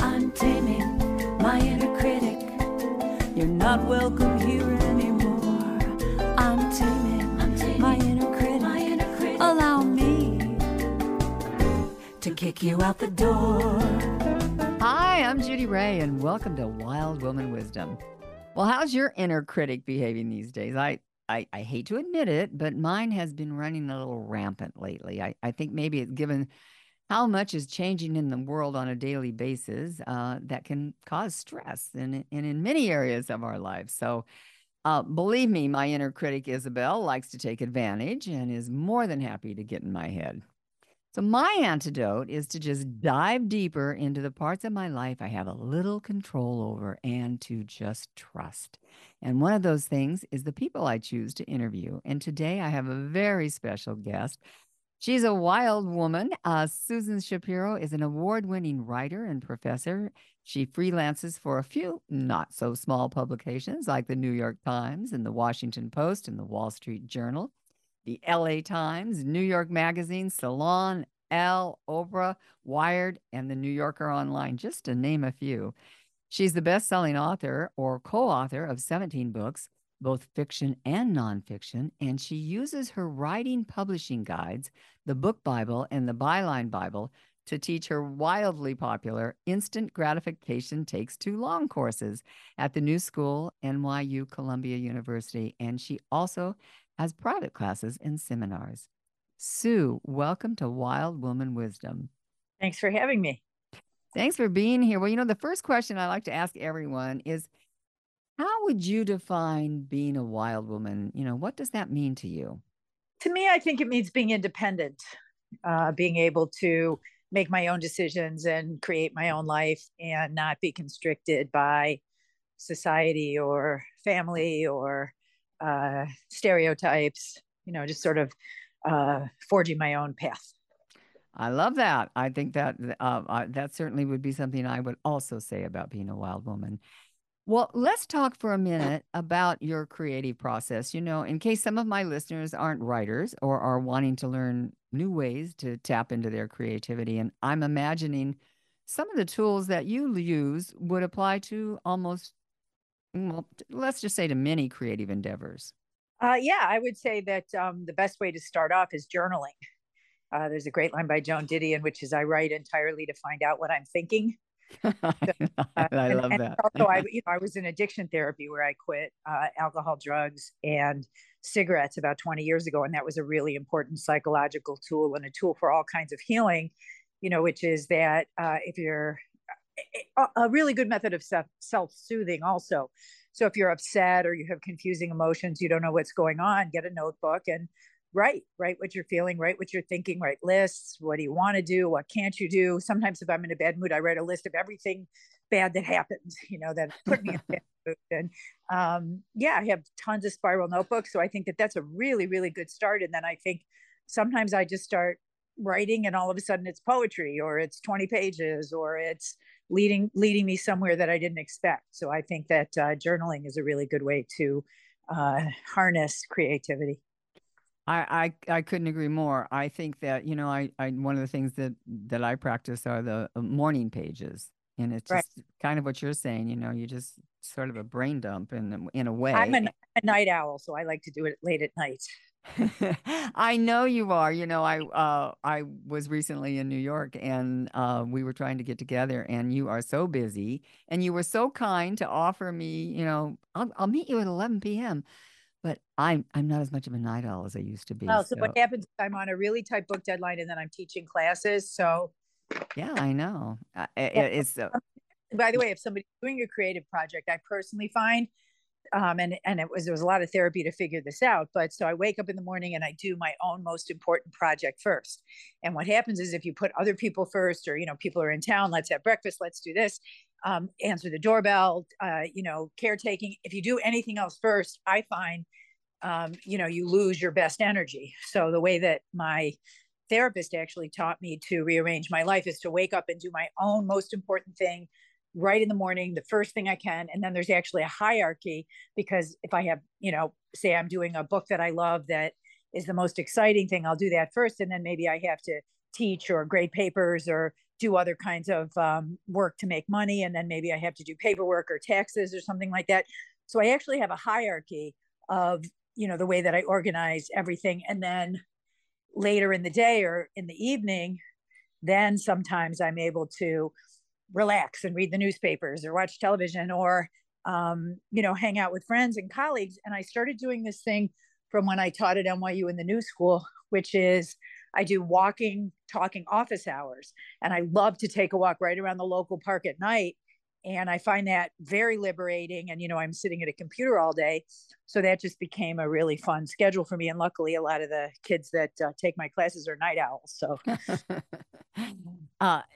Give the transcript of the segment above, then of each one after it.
I'm taming my inner critic. You're not welcome here anymore. I'm taming my inner critic. Allow me to kick you out the door. Hi, I'm Judy Ray, and welcome to Wild Woman Wisdom. Well, how's your inner critic behaving these days? I hate to admit it, but mine has been running a little rampant lately. I think maybe it's given how much is changing in the world on a daily basis that can cause stress and in many areas of our lives. So believe me, my inner critic, Isabel, likes to take advantage and is more than happy to get in my head. So my antidote is to just dive deeper into the parts of my life I have a little control over and to just trust. And one of those things is the people I choose to interview. And today I have a very special guest. She's a wild woman. Susan Shapiro is an award-winning writer and professor. She freelances for a few not-so-small publications like the New York Times and the Washington Post and the Wall Street Journal, the LA Times, New York Magazine, Salon, Elle, Oprah, Wired, and the New Yorker Online, just to name a few. She's the best-selling author or co-author of 17 books, both fiction and nonfiction, and she uses her writing publishing guides, the Book Bible and the Byline Bible, to teach her wildly popular Instant Gratification Takes Too Long courses at the new school, NYU, Columbia University, and she also has private classes and seminars. Sue, welcome to Wild Woman Wisdom. Thanks for having me. Thanks for being here. Well, you know, the first question I like to ask everyone is, how would you define being a wild woman? You know, what does that mean to you? To me, I think it means being independent, being able to make my own decisions and create my own life and not be constricted by society or family or stereotypes, you know, just sort of forging my own path. I love that. I think that that certainly would be something I would also say about being a wild woman. Well, let's talk for a minute about your creative process. You know, in case some of my listeners aren't writers or are wanting to learn new ways to tap into their creativity. And I'm imagining some of the tools that you use would apply to almost, well, let's just say to many creative endeavors. Yeah, I would say that the best way to start off is journaling. There's a great line by Joan Didion, which is, "I write entirely to find out what I'm thinking." I love that. Also, I was in addiction therapy where I quit alcohol, drugs, and cigarettes about 20 years ago. And that was a really important psychological tool and a tool for all kinds of healing, you know, which is that if you're a really good method of self-soothing also. So if you're upset or you have confusing emotions, you don't know what's going on, get a notebook and write what you're feeling, write what you're thinking, write lists. What do you want to do? What can't you do? Sometimes if I'm in a bad mood, I write a list of everything bad that happened, you know, that put me in a bad mood. And yeah, I have tons of spiral notebooks. So I think that that's a really, really good start. And then I think sometimes I just start writing and all of a sudden it's poetry or it's 20 pages or it's leading me somewhere that I didn't expect. So I think that journaling is a really good way to harness creativity. I couldn't agree more. I think that, you know, I one of the things that I practice are the morning pages. And it's just kind of what you're saying, you know, you just sort of a brain dump in a way. I'm a night owl, so I like to do it late at night. I know you are. You know, I was recently in New York and we were trying to get together and you are so busy and you were so kind to offer me, you know, I'll meet you at 11 p.m. But I'm not as much of a night owl as I used to be. Oh, so what happens is I'm on a really tight book deadline and then I'm teaching classes. So yeah, I know. By the way, if somebody's doing a creative project, I personally find, and there was a lot of therapy to figure this out. But so I wake up in the morning and I do my own most important project first. And what happens is if you put other people first, or, you know, people are in town, let's have breakfast, let's do this. Answer the doorbell, you know, caretaking. If you do anything else first, I find, you know, you lose your best energy. So the way that my therapist actually taught me to rearrange my life is to wake up and do my own most important thing right in the morning, the first thing I can. And then there's actually a hierarchy because if I have, you know, say I'm doing a book that I love that is the most exciting thing, I'll do that first. And then maybe I have to teach or grade papers or do other kinds of work to make money. And then maybe I have to do paperwork or taxes or something like that. So I actually have a hierarchy of, you know, the way that I organize everything. And then later in the day or in the evening, then sometimes I'm able to relax and read the newspapers or watch television or, you know, hang out with friends and colleagues. And I started doing this thing from when I taught at NYU in the New School, which is I do walking, talking office hours. And I love to take a walk right around the local park at night. And I find that very liberating. And, you know, I'm sitting at a computer all day. So that just became a really fun schedule for me. And luckily, a lot of the kids that take my classes are night owls. So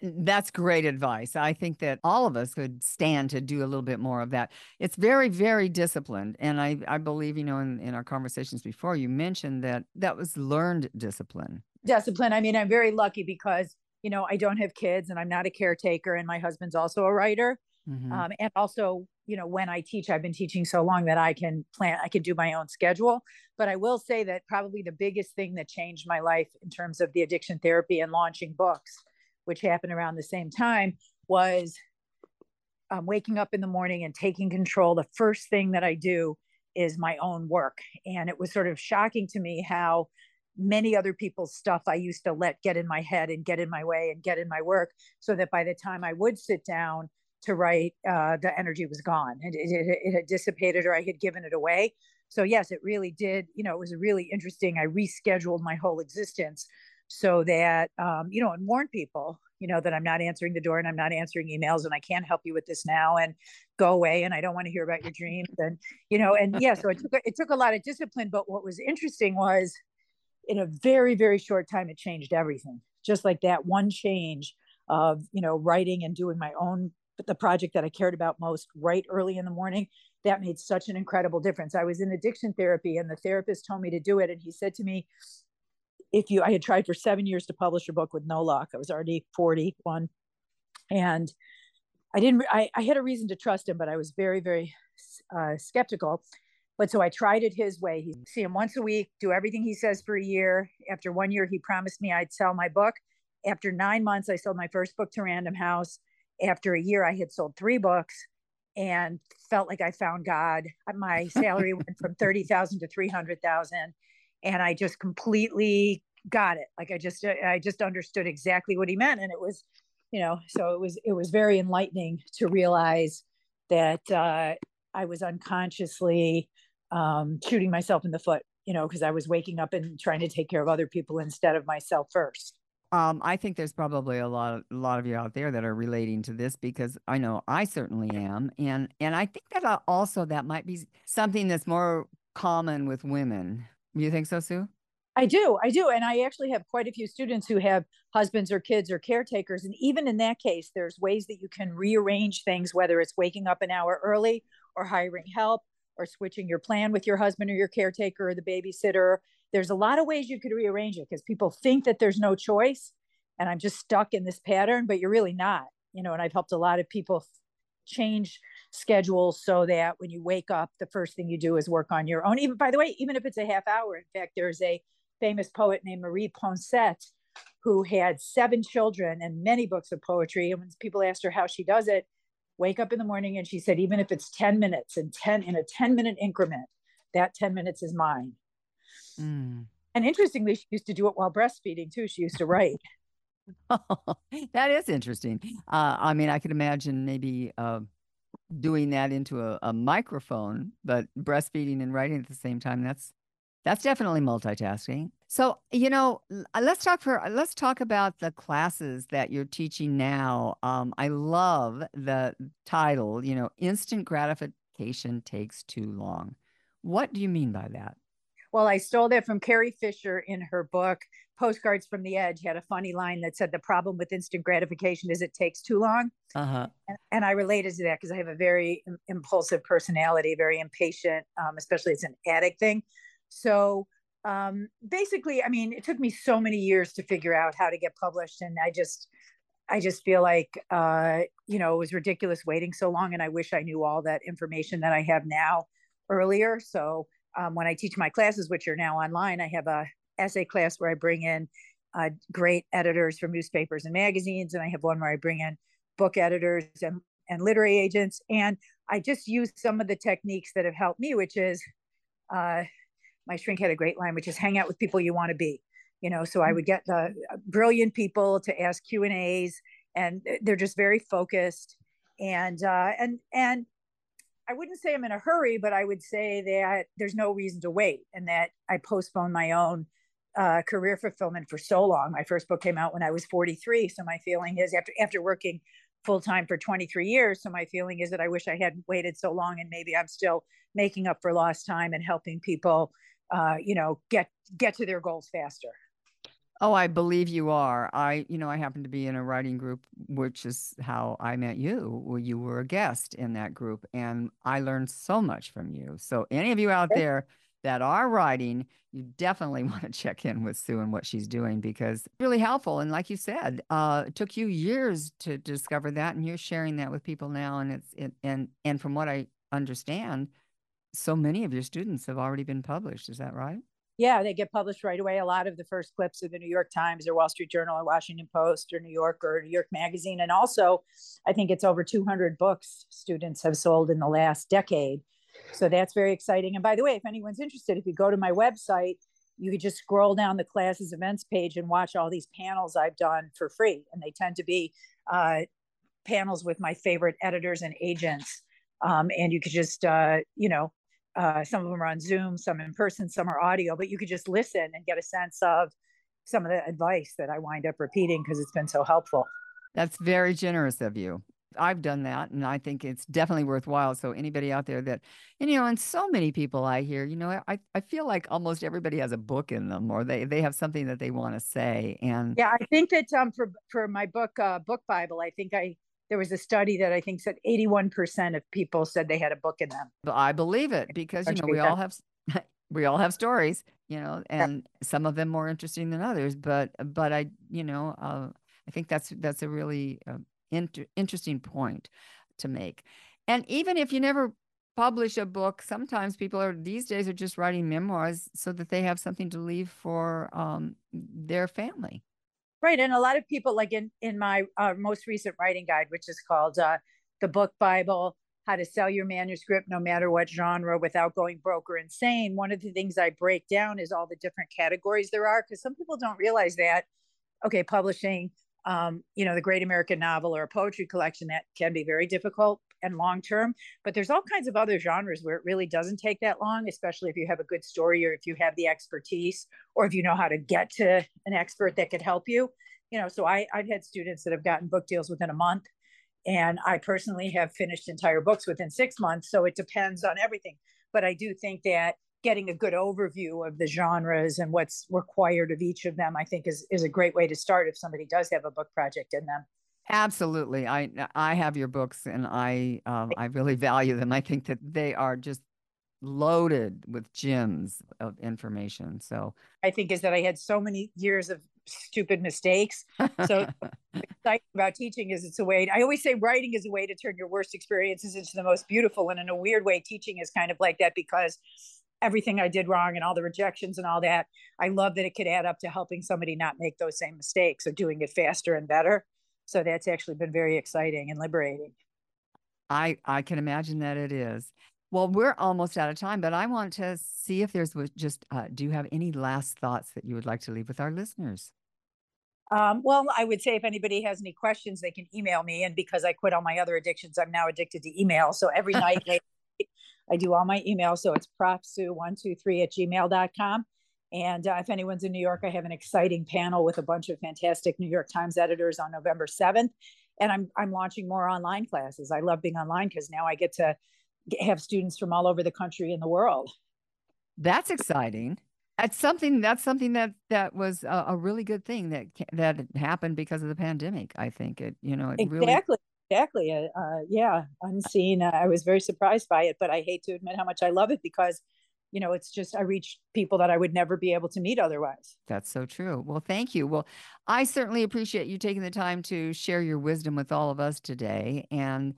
that's great advice. I think that all of us could stand to do a little bit more of that. It's very, very disciplined. And I believe, you know, in our conversations before, you mentioned that that was learned discipline. Discipline. I mean, I'm very lucky because, you know, I don't have kids and I'm not a caretaker. And my husband's also a writer. Mm-hmm. And also, you know, when I teach, I've been teaching so long that I can plan, I can do my own schedule. But I will say that probably the biggest thing that changed my life in terms of the addiction therapy and launching books, which happened around the same time, was waking up in the morning and taking control. The first thing that I do is my own work. And it was sort of shocking to me how many other people's stuff I used to let get in my head and get in my way and get in my work, so that by the time I would sit down to write, the energy was gone and it had dissipated or I had given it away. So yes, it really did. You know, it was really interesting. I rescheduled my whole existence so that, you know, and warned people, you know, that I'm not answering the door and I'm not answering emails and I can't help you with this now and go away. And I don't want to hear about your dreams. And, you know, and yeah, so it took a lot of discipline, but what was interesting was in a very, very short time, it changed everything. Just like that one change of, you know, writing and doing my own the project that I cared about most right early in the morning, that made such an incredible difference. I was in addiction therapy and the therapist told me to do it. And he said to me, I had tried for 7 years to publish a book with no luck. I was already 41. And I had a reason to trust him, but I was very, very skeptical. But so I tried it his way. He'd see him once a week, do everything he says for a year. After 1 year, he promised me I'd sell my book. After 9 months, I sold my first book to Random House. After a year, I had sold 3 books and felt like I found God. My salary went from $30,000 to $300,000. And I just completely got it. Like I just understood exactly what he meant. And it was, you know, so it was very enlightening to realize that I was unconsciously shooting myself in the foot, you know, because I was waking up and trying to take care of other people instead of myself first. I think there's probably a lot of you out there that are relating to this, because I know I certainly am. And I think that also that might be something that's more common with women. You think so, Sue? I do. And I actually have quite a few students who have husbands or kids or caretakers. And even in that case, there's ways that you can rearrange things, whether it's waking up an hour early or hiring help or switching your plan with your husband or your caretaker or the babysitter. There's a lot of ways you could rearrange it, because people think that there's no choice and I'm just stuck in this pattern, but you're really not, you know, and I've helped a lot of people change schedules so that when you wake up, the first thing you do is work on your own. Even, by the way, even if it's a half hour. In fact, there's a famous poet named Marie Ponset who had 7 children and many books of poetry. And when people asked her how she does it, wake up in the morning. And she said, even if it's 10 minutes and 10 in a 10-minute increment, that 10 minutes is mine. Mm. And interestingly, she used to do it while breastfeeding too. She used to write. Oh, that is interesting. I mean, I could imagine maybe doing that into a microphone, but breastfeeding and writing at the same time, that's definitely multitasking. So, you know, let's talk about the classes that you're teaching now. I love the title, you know, Instant Gratification Takes Too Long. What do you mean by that? Well, I stole that from Carrie Fisher in her book, Postcards from the Edge, had a funny line that said the problem with instant gratification is it takes too long. Uh-huh. And I related to that because I have a very impulsive personality, very impatient, especially it's an addict thing. So basically, I mean, it took me so many years to figure out how to get published. And I just feel like, you know, it was ridiculous waiting so long. And I wish I knew all that information that I have now earlier. So when I teach my classes, which are now online, I have an essay class where I bring in great editors from newspapers and magazines. And I have one where I bring in book editors and literary agents. And I just use some of the techniques that have helped me, which is my shrink had a great line, which is hang out with people you want to be, you know? So I would get the brilliant people to ask Q&As, and they're just very focused. And I wouldn't say I'm in a hurry, but I would say that there's no reason to wait, and that I postponed my own career fulfillment for so long. My first book came out when I was 43. So my feeling is after working full-time for 23 years. So my feeling is that I wish I hadn't waited so long, and maybe I'm still making up for lost time and helping people, you know, get to their goals faster. Oh, I believe you are. I happen to be in a writing group, which is how I met you. Well, you were a guest in that group, and I learned so much from you. So any of you out there that are writing, you definitely want to check in with Sue and what she's doing, because it's really helpful. And like you said, it took you years to discover that, and you're sharing that with people now. And and from what I understand, so many of your students have already been published. Is that right? Yeah, they get published right away. A lot of the first clips of the New York Times or Wall Street Journal or Washington Post or New York Magazine. And also, I think it's over 200 books students have sold in the last decade. So that's very exciting. And by the way, if anyone's interested, if you go to my website, you could just scroll down the classes events page and watch all these panels I've done for free. And they tend to be panels with my favorite editors and agents. And you could just, some of them are on Zoom, some in person, some are audio, but you could just listen and get a sense of some of the advice that I wind up repeating because it's been so helpful. That's very generous of you. I've done that, and I think it's definitely worthwhile. So anybody out there that, and so many people I hear, I feel like almost everybody has a book in them, or they have something that they want to say. And yeah, I think that for my book, Book Bible, I think there was a study that I think said 81% of people said they had a book in them. I believe it, because, we all have stories, and some of them more interesting than others. But I think that's a really interesting point to make. And even if you never publish a book, sometimes people these days are just writing memoirs so that they have something to leave for their family. Right. And a lot of people, like in my most recent writing guide, which is called The Book Bible, How to Sell Your Manuscript No Matter What Genre Without Going Broke or Insane. One of the things I break down is all the different categories there are, because some people don't realize that, okay, publishing, the great American novel or a poetry collection, that can be very difficult and long-term, but there's all kinds of other genres where it really doesn't take that long, especially if you have a good story, or if you have the expertise, or if you know how to get to an expert that could help you, So I've had students that have gotten book deals within a month, and I personally have finished entire books within 6 months. So it depends on everything. But I do think that getting a good overview of the genres and what's required of each of them, I think is a great way to start if somebody does have a book project in them. Absolutely. I have your books, and I really value them. I think that they are just loaded with gems of information. So I think is that I had so many years of stupid mistakes. So exciting about teaching is it's a way. I always say writing is a way to turn your worst experiences into the most beautiful. And in a weird way, teaching is kind of like that, because everything I did wrong and all the rejections and all that, I love that it could add up to helping somebody not make those same mistakes or doing it faster and better. So that's actually been very exciting and liberating. I can imagine that it is. Well, we're almost out of time, but I want to see if there's just, do you have any last thoughts that you would like to leave with our listeners? Well, I would say if anybody has any questions, they can email me. And because I quit all my other addictions, I'm now addicted to email. So every night I do all my emails. So it's propsue123@gmail.com. And if anyone's in New York, I have an exciting panel with a bunch of fantastic New York Times editors on November 7th. And I'm launching more online classes. I love being online because now I get to have students from all over the country and the world. That's exciting. That's something that was a really good thing that happened because of the pandemic. I think it Exactly. Yeah. Unseen. I was very surprised by it, but I hate to admit how much I love it, because it's just, I reach people that I would never be able to meet otherwise. That's so true. Well, thank you. Well, I certainly appreciate you taking the time to share your wisdom with all of us today. And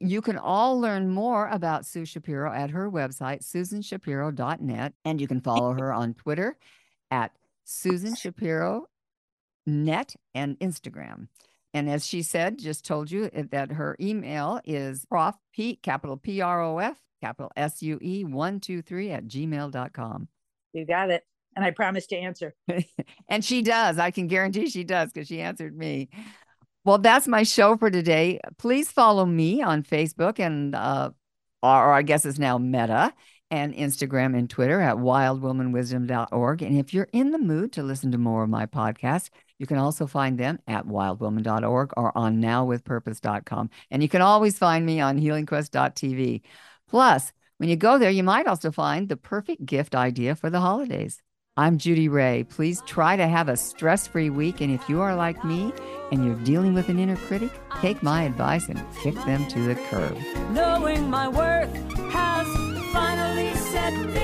you can all learn more about Sue Shapiro at her website, SusanShapiro.net. And you can follow her on Twitter at Susan Shapiro net and Instagram. And as she said, just told you that her email is prof, P, capital P-R-O-F, capital S-U-E-123 at gmail.com. You got it. And I promised to answer. And she does. I can guarantee she does because she answered me. Well, that's my show for today. Please follow me on Facebook and, or I guess it's now Meta, and Instagram and Twitter at wildwomanwisdom.org. And if you're in the mood to listen to more of my podcasts, you can also find them at wildwoman.org or on nowwithpurpose.com. And you can always find me on healingquest.tv. Plus, when you go there, you might also find the perfect gift idea for the holidays. I'm Judy Ray. Please try to have a stress-free week. And if you are like me and you're dealing with an inner critic, take my advice and kick them to the curb. Knowing my worth has finally set me